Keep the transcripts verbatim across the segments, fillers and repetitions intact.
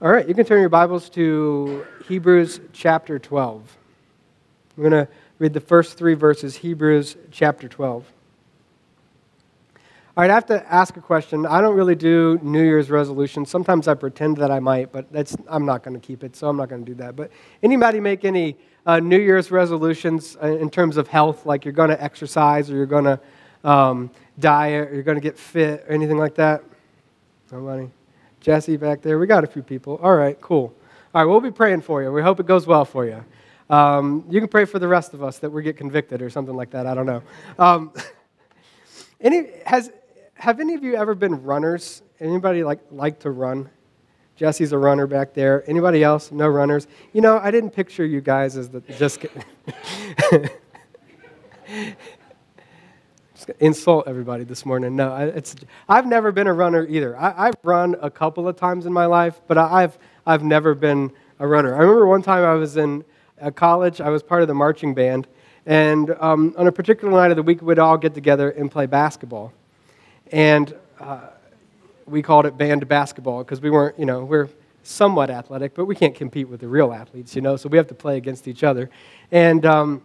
All right, you can turn your Bibles to Hebrews chapter twelve. We're going to read the first three verses, Hebrews chapter twelve. All right, I have to ask a question. I don't really do New Year's resolutions. Sometimes I pretend that I might, but that's I'm not going to keep it, so I'm not going to do that. But anybody make any uh, New Year's resolutions in terms of health, like you're going to exercise or you're going to um, diet or you're going to get fit or anything like that? Nobody? Jesse back there. We got a few people. All right, cool. All right, we'll be praying for you. We hope it goes well for you. Um, you can pray for the rest of us that we get convicted or something like that. I don't know. Um, any has have any of you ever been runners? Anybody like like to run? Jesse's a runner back there. Anybody else? No runners. You know, I didn't picture you guys as the just kidding. Insult everybody this morning. No, it's I've never been a runner either. I, I've run a couple of times in my life, but I, I've I've never been a runner. I remember one time I was in a college. I was part of the marching band, and um, on a particular night of the week, we'd all get together and play basketball, and uh, we called it band basketball because we weren't, you know, we're somewhat athletic, but we can't compete with the real athletes, you know. So we have to play against each other, and um,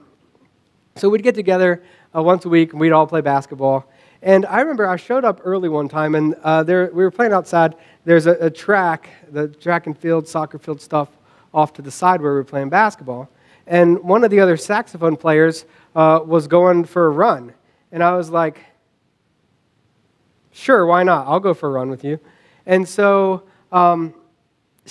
so we'd get together. Uh, once a week, and we'd all play basketball. And I remember I showed up early one time, and uh, there we were playing outside. There's a, a track, the track and field, soccer field stuff, off to the side where we were playing basketball. And one of the other saxophone players uh, was going for a run. And I was like, sure, why not? I'll go for a run with you. And so um,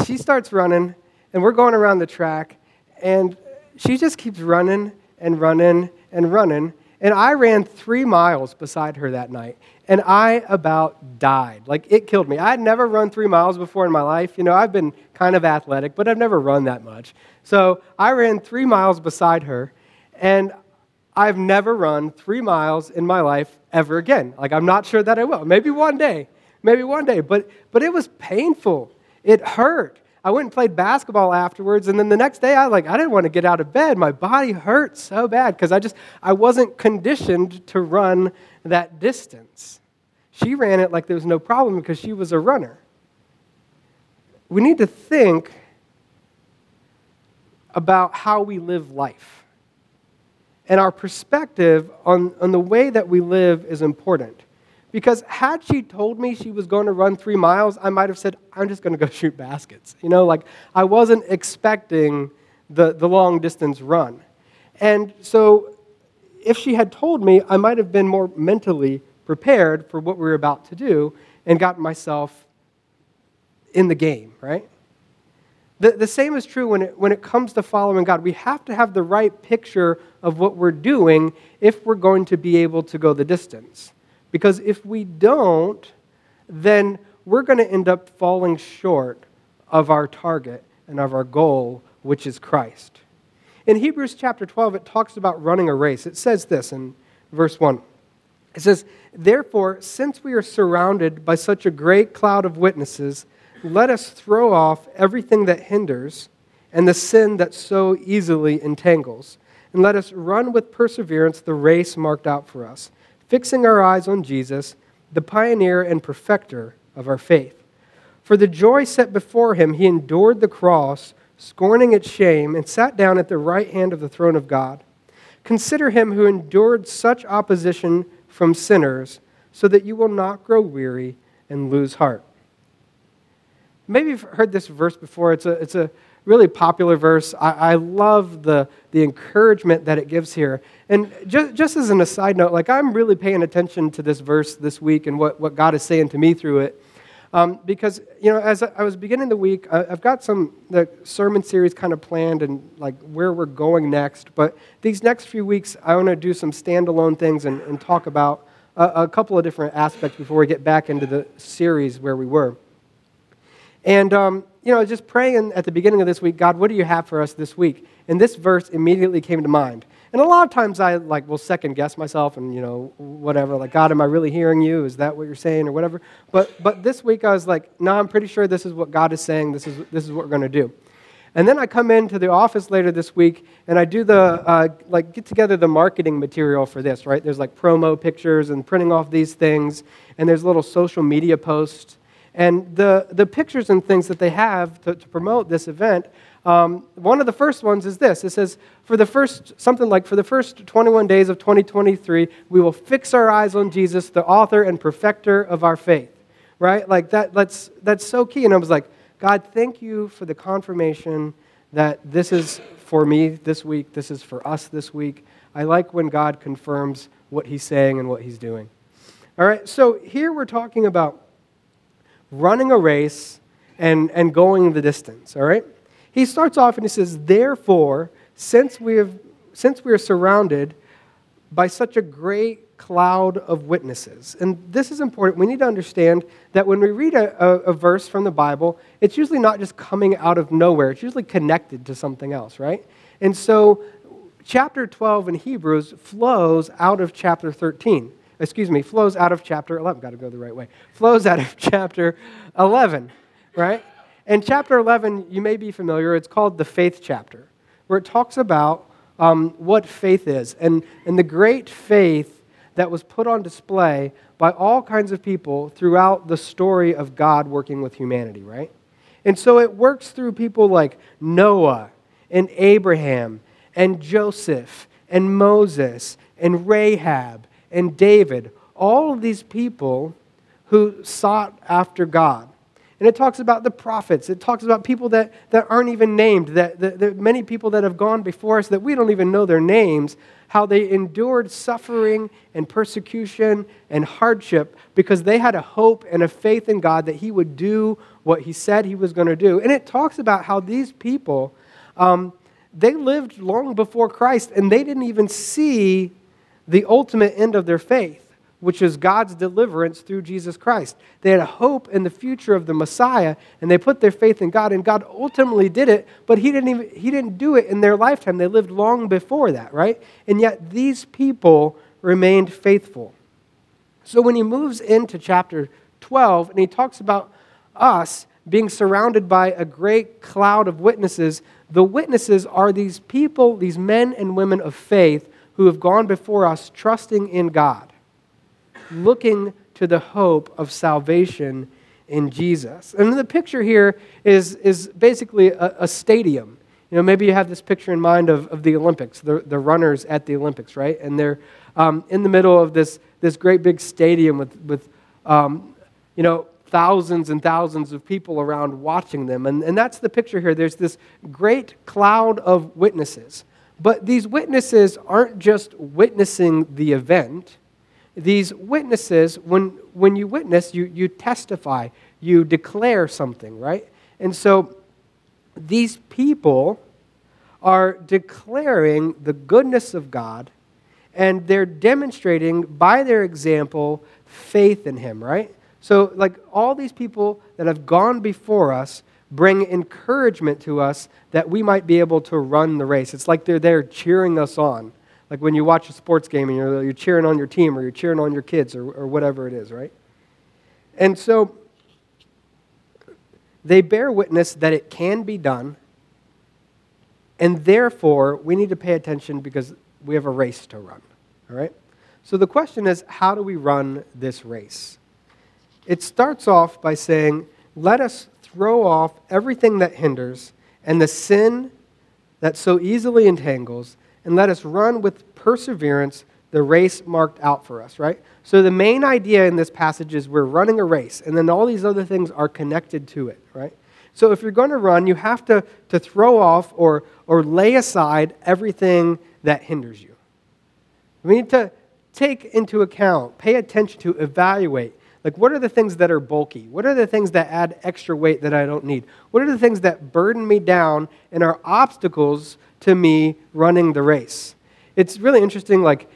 she starts running, and we're going around the track, and she just keeps running and running and running. And I ran three miles beside her that night, and I about died. Like, it killed me. I had never run three miles before in my life. You know, I've been kind of athletic, but I've never run that much. So I ran three miles beside her, and I've never run three miles in my life ever again. Like, I'm not sure that I will. Maybe one day. Maybe one day. But but it was painful. It hurt. I went and played basketball afterwards, and then the next day, I like I didn't want to get out of bed. My body hurt so bad because I just I wasn't conditioned to run that distance. She ran it like there was no problem because she was a runner. We need to think about how we live life, and our perspective on, on the way that we live is important. Because had she told me she was going to run three miles, I might have said, I'm just going to go shoot baskets. You know, like, I wasn't expecting the, the long-distance run. And so if she had told me, I might have been more mentally prepared for what we were about to do and gotten myself in the game, right? The, the same is true when it, when it comes to following God. We have to have the right picture of what we're doing if we're going to be able to go the distance. Because if we don't, then we're going to end up falling short of our target and of our goal, which is Christ. In Hebrews chapter twelve, it talks about running a race. It says this in verse one. It says, "Therefore, since we are surrounded by such a great cloud of witnesses, let us throw off everything that hinders and the sin that so easily entangles, and let us run with perseverance the race marked out for us, fixing our eyes on Jesus, the pioneer and perfecter of our faith. For the joy set before him, he endured the cross, scorning its shame, and sat down at the right hand of the throne of God. Consider him who endured such opposition from sinners, so that you will not grow weary and lose heart." Maybe you've heard this verse before. It's a, it's a really popular verse. I, I love the, the encouragement that it gives here. And just, just as an aside note, like, I'm really paying attention to this verse this week and what, what God is saying to me through it. Um, because, you know, as I was beginning the week, I, I've got some the sermon series kind of planned and, like, where we're going next. But these next few weeks, I want to do some standalone things and, and talk about a, a couple of different aspects before we get back into the series where we were. And, um, you know, just praying at the beginning of this week, God, what do you have for us this week? And this verse immediately came to mind. And a lot of times I, like, will second-guess myself and, you know, whatever. Like, God, am I really hearing you? Is that what you're saying or whatever? But but this week I was like, no, I'm pretty sure this is what God is saying. This is this is what we're going to do. And then I come into the office later this week, and I do the, uh, like, get together the marketing material for this, right? There's, like, promo pictures and printing off these things, and there's little social media posts. And the, the pictures and things that they have to, to promote this event, um, one of the first ones is this. It says, for the first, something like, for the first twenty-one days of twenty twenty-three, we will fix our eyes on Jesus, the author and perfecter of our faith, right? Like that, that's, that's so key. And I was like, God, thank you for the confirmation that this is for me this week, this is for us this week. I like when God confirms what he's saying and what he's doing. All right, so here we're talking about running a race, and, and going the distance, all right? He starts off and he says, therefore, since we have, since we are surrounded by such a great cloud of witnesses. And this is important. We need to understand that when we read a, a, a verse from the Bible, it's usually not just coming out of nowhere. It's usually connected to something else, right? And so chapter twelve in Hebrews flows out of chapter thirteen. excuse me, flows out of chapter eleven. Got to go the right way. Flows out of chapter eleven, right? And chapter eleven, you may be familiar, it's called the faith chapter, where it talks about um, what faith is and, and the great faith that was put on display by all kinds of people throughout the story of God working with humanity, right? And so it works through people like Noah and Abraham and Joseph and Moses and Rahab and David, all of these people who sought after God. And it talks about the prophets. It talks about people that, that aren't even named, that, that, that many people that have gone before us that we don't even know their names, how they endured suffering and persecution and hardship because they had a hope and a faith in God that he would do what he said he was going to do. And it talks about how these people, um, they lived long before Christ, and they didn't even see the ultimate end of their faith, which is God's deliverance through Jesus Christ. They had a hope in the future of the Messiah, and they put their faith in God, and God ultimately did it, but he didn't even, he didn't do it in their lifetime. They lived long before that, right? And yet these people remained faithful. So when he moves into chapter twelve, and he talks about us being surrounded by a great cloud of witnesses, the witnesses are these people, these men and women of faith, who have gone before us trusting in God, looking to the hope of salvation in Jesus. And the picture here is, is basically a, a stadium. You know, maybe you have this picture in mind of, of the Olympics, the, the runners at the Olympics, right? And they're um, in the middle of this, this great big stadium with, with um, you know, thousands and thousands of people around watching them. And, and that's the picture here. There's this great cloud of witnesses. But these witnesses aren't just witnessing the event. These witnesses, when when you witness, you, you testify, you declare something, right? And so these people are declaring the goodness of God, and they're demonstrating by their example faith in him, right? So like all these people that have gone before us bring encouragement to us that we might be able to run the race. It's like they're there cheering us on. Like when you watch a sports game and you're, you're cheering on your team or you're cheering on your kids or, or whatever it is, right? And so they bear witness that it can be done, and therefore we need to pay attention because we have a race to run, all right? So the question is, how do we run this race? It starts off by saying, let us throw off everything that hinders and the sin that so easily entangles, and let us run with perseverance the race marked out for us, right? So the main idea in this passage is we're running a race, and then all these other things are connected to it, right? So if you're going to run, you have to, to throw off or, or lay aside everything that hinders you. We need to take into account, pay attention to, evaluate. Like, what are the things that are bulky? What are the things that add extra weight that I don't need? What are the things that burden me down and are obstacles to me running the race? It's really interesting, like,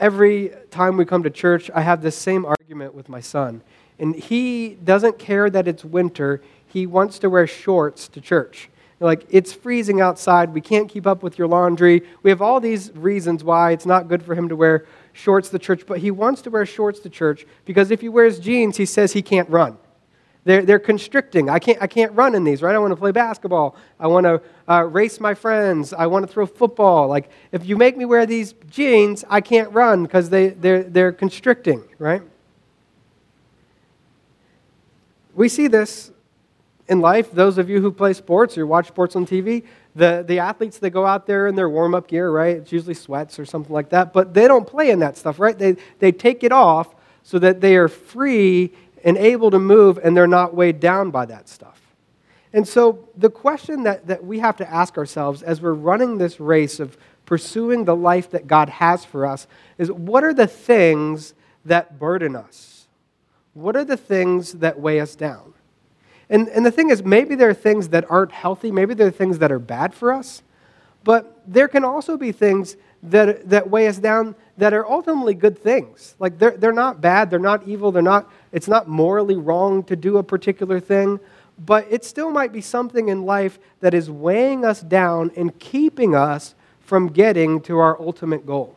every time we come to church, I have this same argument with my son. And he doesn't care that it's winter. He wants to wear shorts to church. Like, it's freezing outside. We can't keep up with your laundry. We have all these reasons why it's not good for him to wear shorts to church, but he wants to wear shorts to church because if he wears jeans, he says he can't run. They're they're constricting. I can't I can't run in these, right? I want to play basketball. I want to uh, race my friends. I want to throw football. Like if you make me wear these jeans, I can't run because they they're they're constricting, right? We see this in life. Those of you who play sports or watch sports on T V, the, the athletes, they go out there in their warm-up gear, right? It's usually sweats or something like that, but they don't play in that stuff, right? They they take it off so that they are free and able to move, and they're not weighed down by that stuff. And so the question that, that we have to ask ourselves as we're running this race of pursuing the life that God has for us is, what are the things that burden us? What are the things that weigh us down? And, and the thing is, maybe there are things that aren't healthy, maybe there are things that are bad for us, but there can also be things that that weigh us down that are ultimately good things. Like, they're, they're not bad, they're not evil, they're not. It's not morally wrong to do a particular thing, but it still might be something in life that is weighing us down and keeping us from getting to our ultimate goal.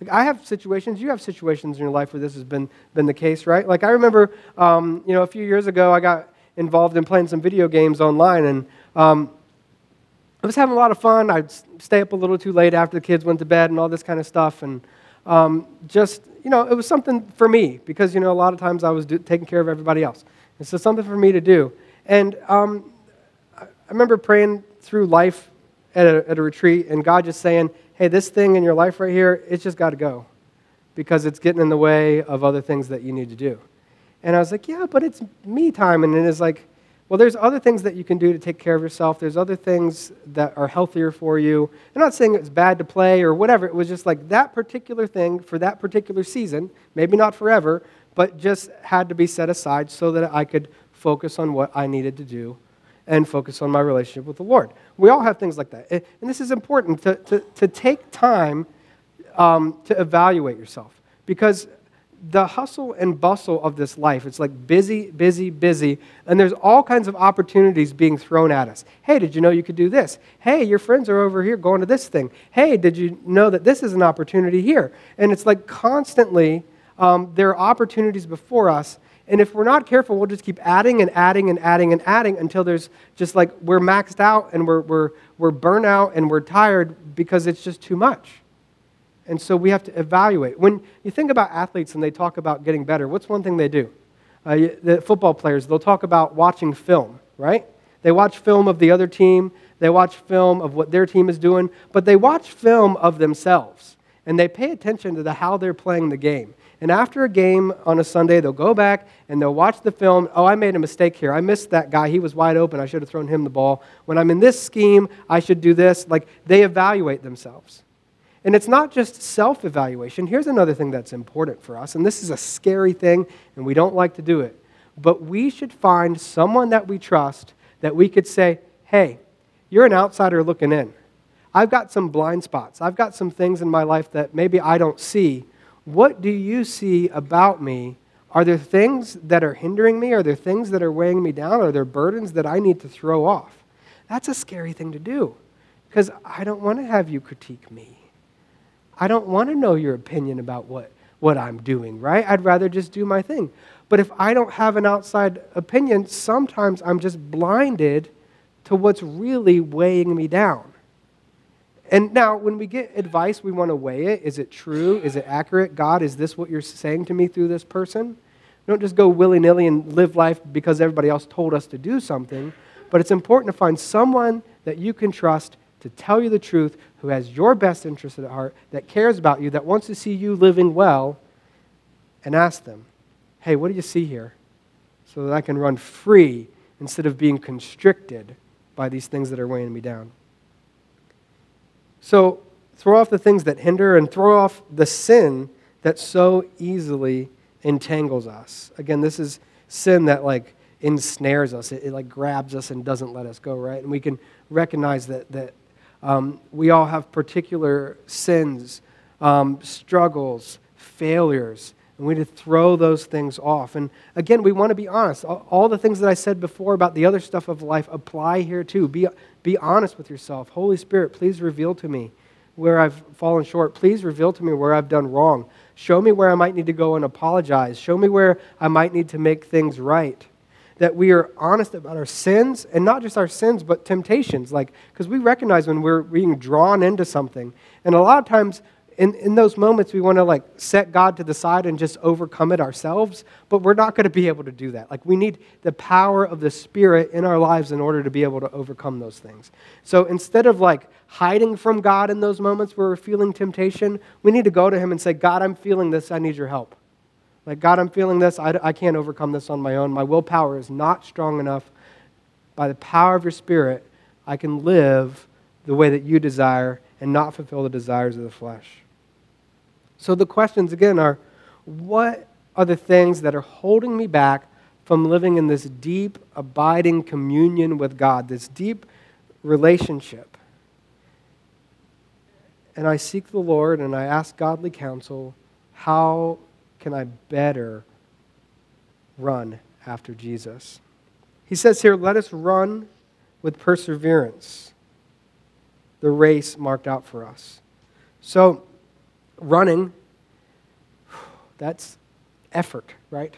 Like, I have situations, you have situations in your life where this has been been the case, right? Like, I remember, um, you know, a few years ago, I got involved in playing some video games online, and um, I was having a lot of fun. I'd stay up a little too late after the kids went to bed and all this kind of stuff, and um, just, you know, it was something for me, because, you know, a lot of times I was do- taking care of everybody else. And so something for me to do. And um, I remember praying through life at a, at a retreat, and God just saying, hey, this thing in your life right here, it's just got to go, because it's getting in the way of other things that you need to do. And I was like, yeah, but it's me time. And it is like, well, there's other things that you can do to take care of yourself. There's other things that are healthier for you. I'm not saying it's bad to play or whatever. It was just like that particular thing for that particular season, maybe not forever, but just had to be set aside so that I could focus on what I needed to do and focus on my relationship with the Lord. We all have things like that. And this is important to, to, to take time um, to evaluate yourself, because the hustle and bustle of this life, it's like busy, busy, busy, and there's all kinds of opportunities being thrown at us. Hey, did you know you could do this? Hey, your friends are over here going to this thing. Hey, did you know that this is an opportunity here? And it's like constantly um, there are opportunities before us, and if we're not careful, we'll just keep adding and adding and adding and adding until there's just like we're maxed out and we're we're we're burnt out and we're tired because it's just too much. And so we have to evaluate. When you think about athletes and they talk about getting better, what's one thing they do? Uh, the football players, they'll talk about watching film, right? They watch film of the other team. They watch film of what their team is doing. But they watch film of themselves. And they pay attention to the, how they're playing the game. And after a game on a Sunday, they'll go back and they'll watch the film. Oh, I made a mistake here. I missed that guy. He was wide open. I should have thrown him the ball. When I'm in this scheme, I should do this. Like, they evaluate themselves. And it's not just self-evaluation. Here's another thing that's important for us, and this is a scary thing, and we don't like to do it, but we should find someone that we trust that we could say, hey, you're an outsider looking in. I've got some blind spots. I've got some things in my life that maybe I don't see. What do you see about me? Are there things that are hindering me? Are there things that are weighing me down? Are there burdens that I need to throw off? That's a scary thing to do, because I don't want to have you critique me. I don't want to know your opinion about what, what I'm doing, right? I'd rather just do my thing. But if I don't have an outside opinion, sometimes I'm just blinded to what's really weighing me down. And now, when we get advice, we want to weigh it. Is it true? Is it accurate? God, is this what you're saying to me through this person? Don't just go willy-nilly and live life because everybody else told us to do something. But it's important to find someone that you can trust to tell you the truth, who has your best interest at heart, that cares about you, that wants to see you living well, and ask them, hey, what do you see here? So that I can run free instead of being constricted by these things that are weighing me down. So throw off the things that hinder and throw off the sin that so easily entangles us. Again, this is sin that like ensnares us. It, it like grabs us and doesn't let us go, right? And we can recognize that that Um, we all have particular sins, um, struggles, failures, and we need to throw those things off. And again, we want to be honest. All, all the things that I said before about the other stuff of life apply here too. Be be honest with yourself. Holy Spirit, please reveal to me where I've fallen short. Please reveal to me where I've done wrong. Show me where I might need to go and apologize. Show me where I might need to make things right. That we are honest about our sins, and not just our sins, but temptations. Like, because we recognize when we're being drawn into something. And a lot of times, in, in those moments, we want to like set God to the side and just overcome it ourselves, but we're not going to be able to do that. Like, we need the power of the Spirit in our lives in order to be able to overcome those things. So instead of like hiding from God in those moments where we're feeling temptation, we need to go to him and say, God, I'm feeling this. I need your help. Like, God, I'm feeling this. I, I can't overcome this on my own. My willpower is not strong enough. By the power of your Spirit, I can live the way that you desire and not fulfill the desires of the flesh. So the questions, again, are, what are the things that are holding me back from living in this deep, abiding communion with God, this deep relationship? And I seek the Lord and I ask godly counsel, how can I better run after Jesus? He says here, let us run with perseverance the race marked out for us. So running, that's effort, right?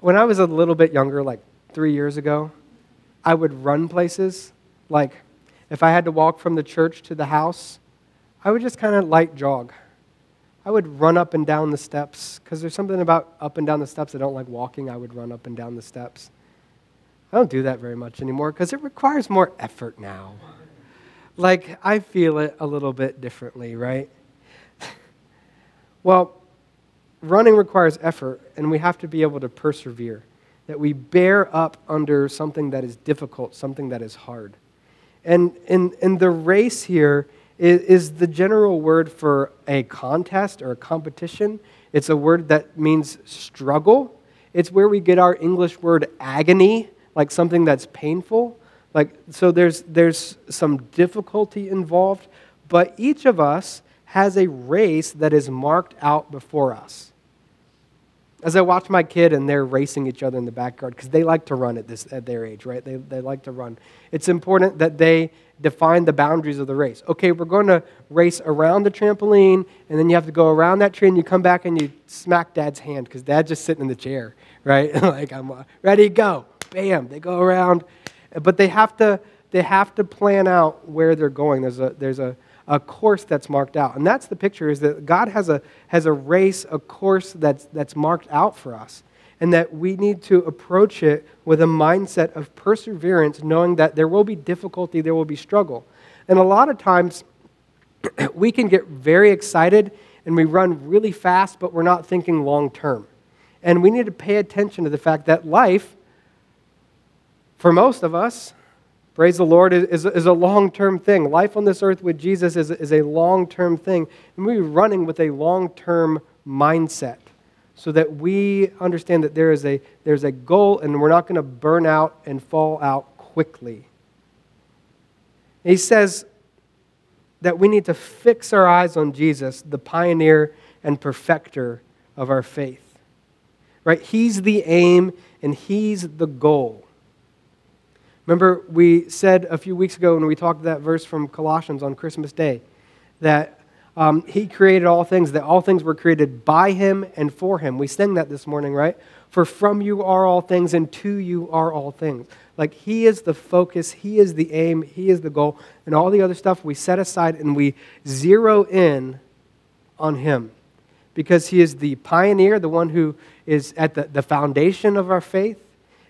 When I was a little bit younger, like three years ago, I would run places. Like, if I had to walk from the church to the house, I would just kind of light jog. I would run up and down the steps, because there's something about up and down the steps. I don't like walking. I would run up and down the steps. I don't do that very much anymore, because it requires more effort now. Like, I feel it a little bit differently, right? Well, running requires effort, and we have to be able to persevere, that we bear up under something that is difficult, something that is hard. And in, in the race here is, is the general word for a contest or a competition. It's a word that means struggle. It's where we get our English word agony, like something that's painful. Like, so there's there's some difficulty involved, but each of us has a race that is marked out before us. As I watch my kid and they're racing each other in the backyard, because they like to run at this at their age, right? They they like to run. It's important that they define the boundaries of the race. Okay, we're going to race around the trampoline, and then you have to go around that tree, and you come back and you smack Dad's hand, because Dad's just sitting in the chair, right? Like, I'm uh, ready, go. Bam, they go around. But they have to they have to plan out where they're going. There's a there's a, a course that's marked out. And that's the picture, is that God has a has a race, a course that's that's marked out for us. And that we need to approach it with a mindset of perseverance, knowing that there will be difficulty, there will be struggle. And a lot of times we can get very excited and we run really fast, but we're not thinking long term. And we need to pay attention to the fact that life, for most of us, praise the Lord, is, is a long-term thing. Life on this earth with Jesus is, is a long-term thing. And we're running with a long-term mindset so that we understand that there is a, there's a goal, and we're not going to burn out and fall out quickly. And he says that we need to fix our eyes on Jesus, the pioneer and perfecter of our faith. Right? He's the aim and he's the goal. Remember, we said a few weeks ago when we talked that verse from Colossians on Christmas Day, that um, he created all things, that all things were created by him and for him. We sang that this morning, right? For from you are all things and to you are all things. Like, he is the focus, he is the aim, he is the goal, and all the other stuff we set aside and we zero in on him, because he is the pioneer, the one who is at the, the foundation of our faith.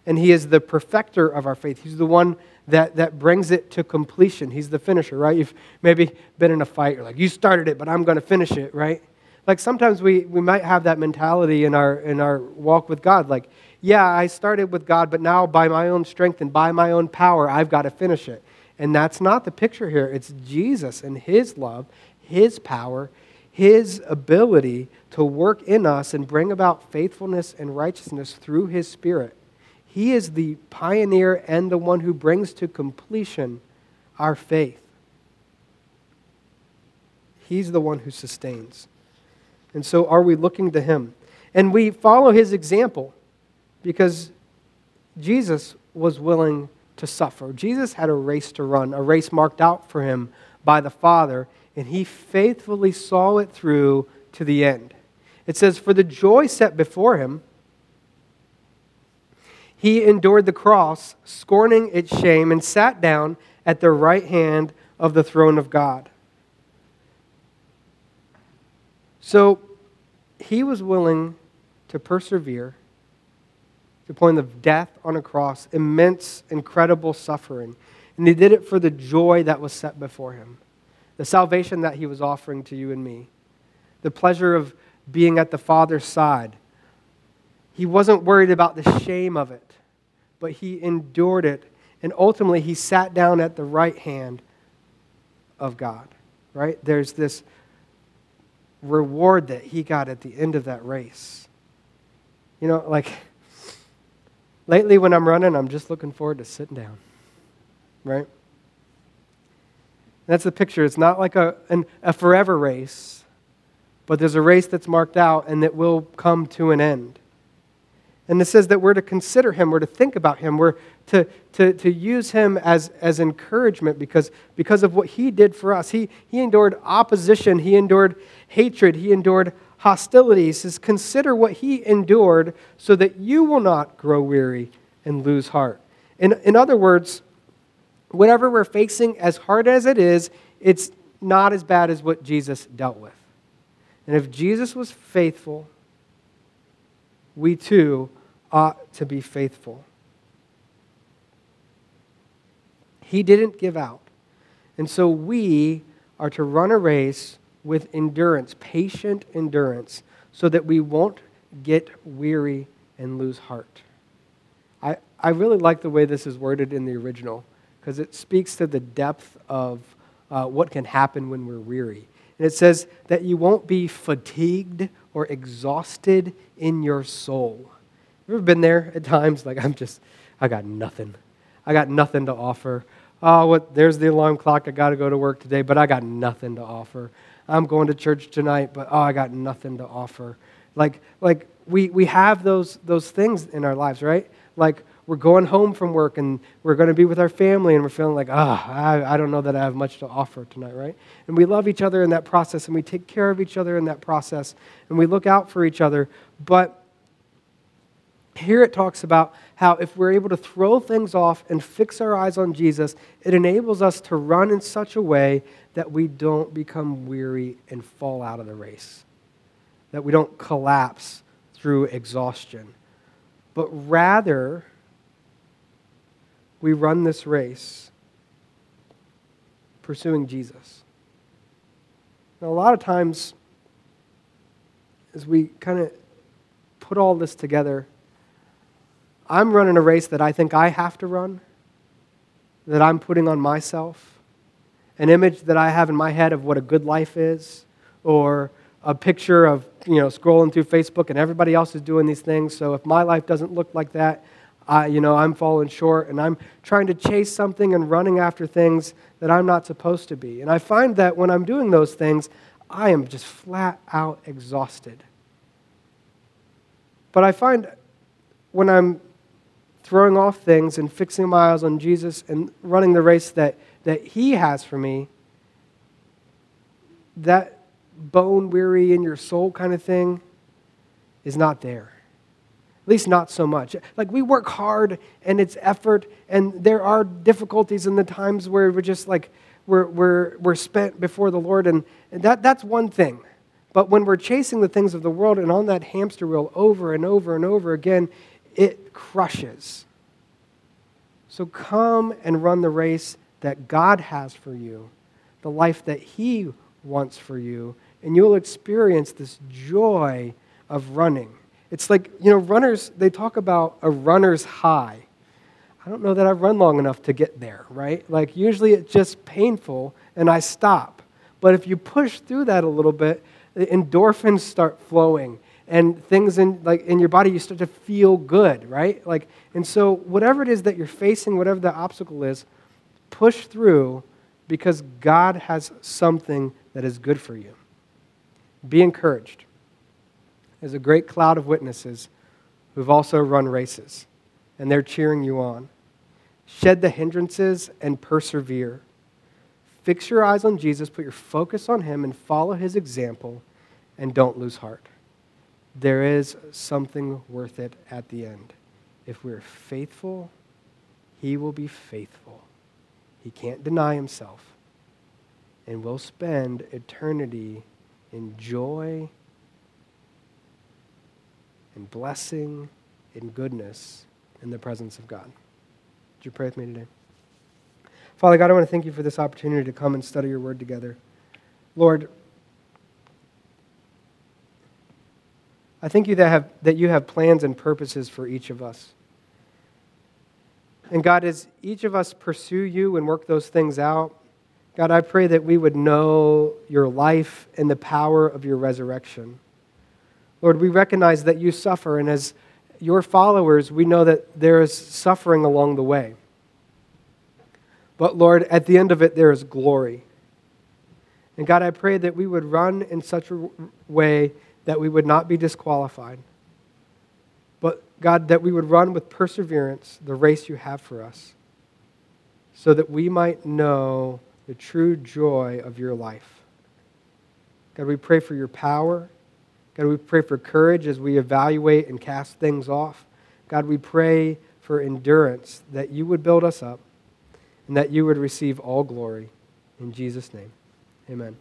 And he is the perfecter of our faith. He's the one that, that brings it to completion. He's the finisher, right? You've maybe been in a fight. You're like, you started it, but I'm going to finish it, right? Like, sometimes we, we might have that mentality in our in our walk with God. Like, yeah, I started with God, but now by my own strength and by my own power, I've got to finish it. And that's not the picture here. It's Jesus and his love, his power, his ability to work in us and bring about faithfulness and righteousness through his Spirit. He is the pioneer and the one who brings to completion our faith. He's the one who sustains. And so are we looking to him? And we follow his example, because Jesus was willing to suffer. Jesus had a race to run, a race marked out for him by the Father, and he faithfully saw it through to the end. It says, for the joy set before him, he endured the cross, scorning its shame, and sat down at the right hand of the throne of God. So he was willing to persevere to the point of death on a cross, immense, incredible suffering. And he did it for the joy that was set before him, the salvation that he was offering to you and me, the pleasure of being at the Father's side. He wasn't worried about the shame of it, but he endured it. And ultimately, he sat down at the right hand of God, right? There's this reward that he got at the end of that race. You know, like, lately when I'm running, I'm just looking forward to sitting down, right? That's the picture. It's not like a, an, a forever race, but there's a race that's marked out and that will come to an end. And it says that we're to consider him, we're to think about him, we're to to, to use him as, as encouragement because, because of what he did for us. He, he endured opposition, he endured hatred, he endured hostility. He says, consider what he endured so that you will not grow weary and lose heart. In, in other words, whatever we're facing, as hard as it is, it's not as bad as what Jesus dealt with. And if Jesus was faithful, we too ought to be faithful. He didn't give out. And so we are to run a race with endurance, patient endurance, so that we won't get weary and lose heart. I, I really like the way this is worded in the original, because it speaks to the depth of uh, what can happen when we're weary. And it says that you won't be fatigued or exhausted in your soul. You ever been there at times? Like, I'm just, I got nothing. I got nothing to offer. Oh, what? There's the alarm clock. I got to go to work today, but I got nothing to offer. I'm going to church tonight, but oh, I got nothing to offer. Like, like we we have those those things in our lives, right? Like, we're going home from work, and we're going to be with our family, and we're feeling like, ah, oh, I, I don't know that I have much to offer tonight, right? And we love each other in that process, and we take care of each other in that process, and we look out for each other. But here it talks about how if we're able to throw things off and fix our eyes on Jesus, it enables us to run in such a way that we don't become weary and fall out of the race, that we don't collapse through exhaustion, but rather we run this race pursuing Jesus. Now, a lot of times, as we kind of put all this together, I'm running a race that I think I have to run, that I'm putting on myself, an image that I have in my head of what a good life is, or a picture of, you know, scrolling through Facebook and everybody else is doing these things, so if my life doesn't look like that, I, you know, I'm falling short, and I'm trying to chase something and running after things that I'm not supposed to be. And I find that when I'm doing those things, I am just flat out exhausted. But I find when I'm throwing off things and fixing my eyes on Jesus and running the race that, that he has for me, that bone weary in your soul kind of thing is not there. At least not so much. Like, we work hard, and it's effort, and there are difficulties in the times where we're just like, we're we're we're spent before the Lord, and that that's one thing. But when we're chasing the things of the world and on that hamster wheel over and over and over again, it crushes. So come and run the race that God has for you, the life that he wants for you, and you'll experience this joy of running. It's like, you know, runners, they talk about a runner's high. I don't know that I've run long enough to get there, right? Like, usually it's just painful, and I stop. But if you push through that a little bit, the endorphins start flowing, and things in, like, in your body, you start to feel good, right? Like, and so whatever it is that you're facing, whatever the obstacle is, push through, because God has something that is good for you. Be encouraged. There's a great cloud of witnesses who've also run races, and they're cheering you on. Shed the hindrances and persevere. Fix your eyes on Jesus, put your focus on him, and follow his example, and don't lose heart. There is something worth it at the end. If we're faithful, he will be faithful. He can't deny himself, and we'll spend eternity and joy and blessing and goodness in the presence of God. Would you pray with me today? Father God, I want to thank you for this opportunity to come and study your word together. Lord, I thank you that have that you have plans and purposes for each of us. And God, as each of us pursue you and work those things out, God, I pray that we would know your life and the power of your resurrection. Lord, we recognize that you suffer, and as your followers, we know that there is suffering along the way. But Lord, at the end of it, there is glory. And God, I pray that we would run in such a way that we would not be disqualified, but God, that we would run with perseverance the race you have for us, so that we might know the true joy of your life. God, we pray for your power. God, we pray for courage as we evaluate and cast things off. God, we pray for endurance, that you would build us up and that you would receive all glory. In Jesus' name, amen.